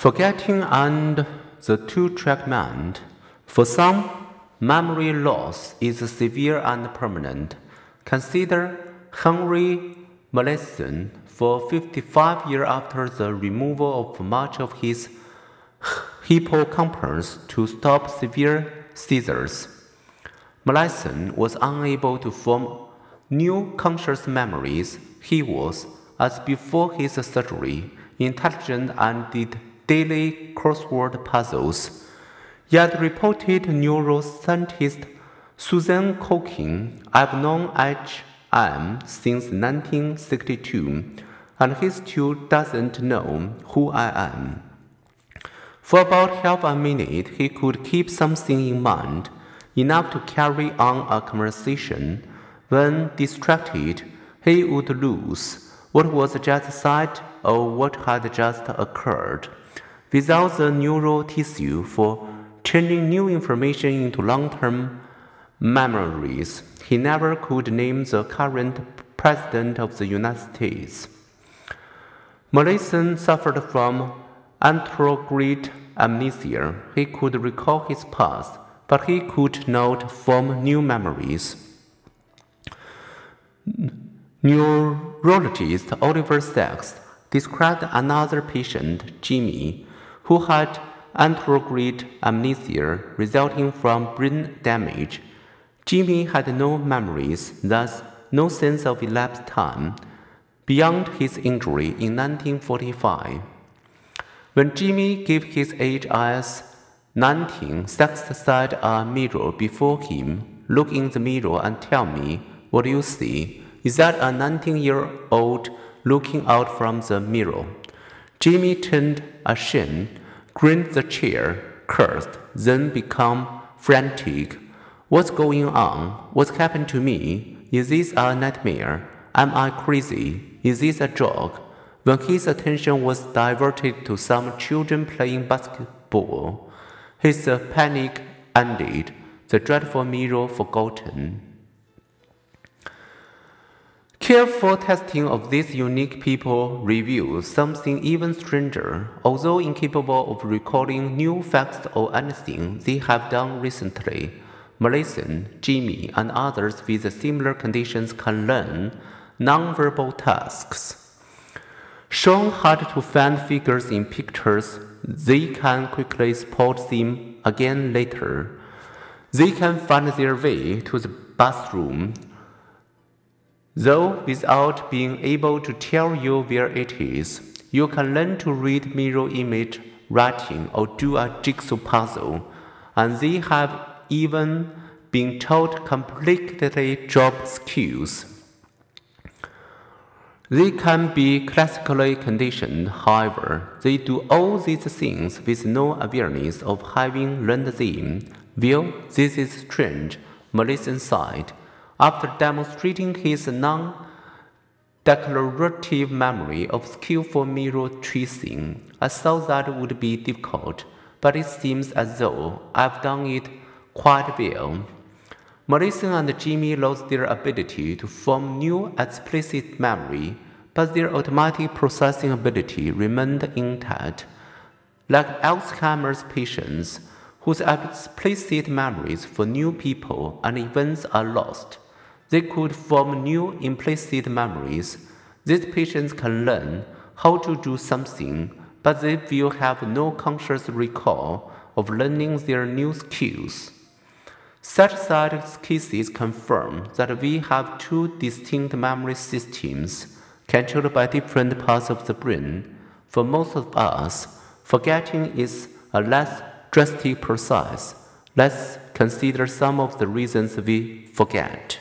forgetting and the two-track mind. For some, memory loss is severe and permanent. Consider Henry Molaison. For 55 years after the removal of much of his hippocampus to stop severe seizures, Molaison was unable to form new conscious memories. He was, as before his surgery, intelligent and did daily crossword puzzles. Yet, reported neuroscientist Suzanne Corkin, "I've known H.M. since 1962, and he still doesn't know who I am." For about half a minute, he could keep something in mind, enough to carry on a conversation. When distracted, he would lose what was just said or what had just occurred. Without the neural tissue for turning new information into long-term memories, he never could name the current president of the United States. Molaison suffered from anterograde amnesia. He could recall his past, but he could not form new memories. Neurologist Oliver Sacks described another patient, Jimmy, who had anterograde amnesia resulting from brain damage. Jimmy had no memories, thus no sense of elapsed time, beyond his injury in 1945. When Jimmy gave his age as 19, Sacks said a mirror before him. "Look in the mirror and tell me, what do you see? Is that a 19-year-old looking out from the mirror?" Jimmy turned ashamed, grinned the chair, cursed, then became frantic. "What's going on? What's happened to me? Is this a nightmare? Am I crazy? Is this a joke?" When his attention was diverted to some children playing basketball, his panic ended, the dreadful mirror forgotten. Careful testing of these unique people reveals something even stranger. Although incapable of recalling new facts or anything they have done recently, Molaison, Jimmy, and others with similar conditions can learn nonverbal tasks. Shown hard to find figures in pictures, they can quickly spot them again later. They can find their way to the bathroom, though without being able to tell you where it is. You can learn to read mirror image writing or do a jigsaw puzzle, and they have even been taught complicated job skills. They can be classically conditioned, however. They do all these things with no awareness of having learned them. "Well, this is strange," Molaison sighed, after demonstrating his non-declarative memory of skillful mirror tracing. "I thought that would be difficult, but it seems as though I've done it quite well." Molaison and Jimmy lost their ability to form new explicit memory, but their automatic processing ability remained intact. Like Alzheimer's patients, whose explicit memories for new people and events are lost, they could form new implicit memories. These patients can learn how to do something, but they will have no conscious recall of learning their new skills. Such side cases confirm that we have two distinct memory systems controlled by different parts of the brain. For most of us, forgetting is a less drastic process. Let's consider some of the reasons we forget.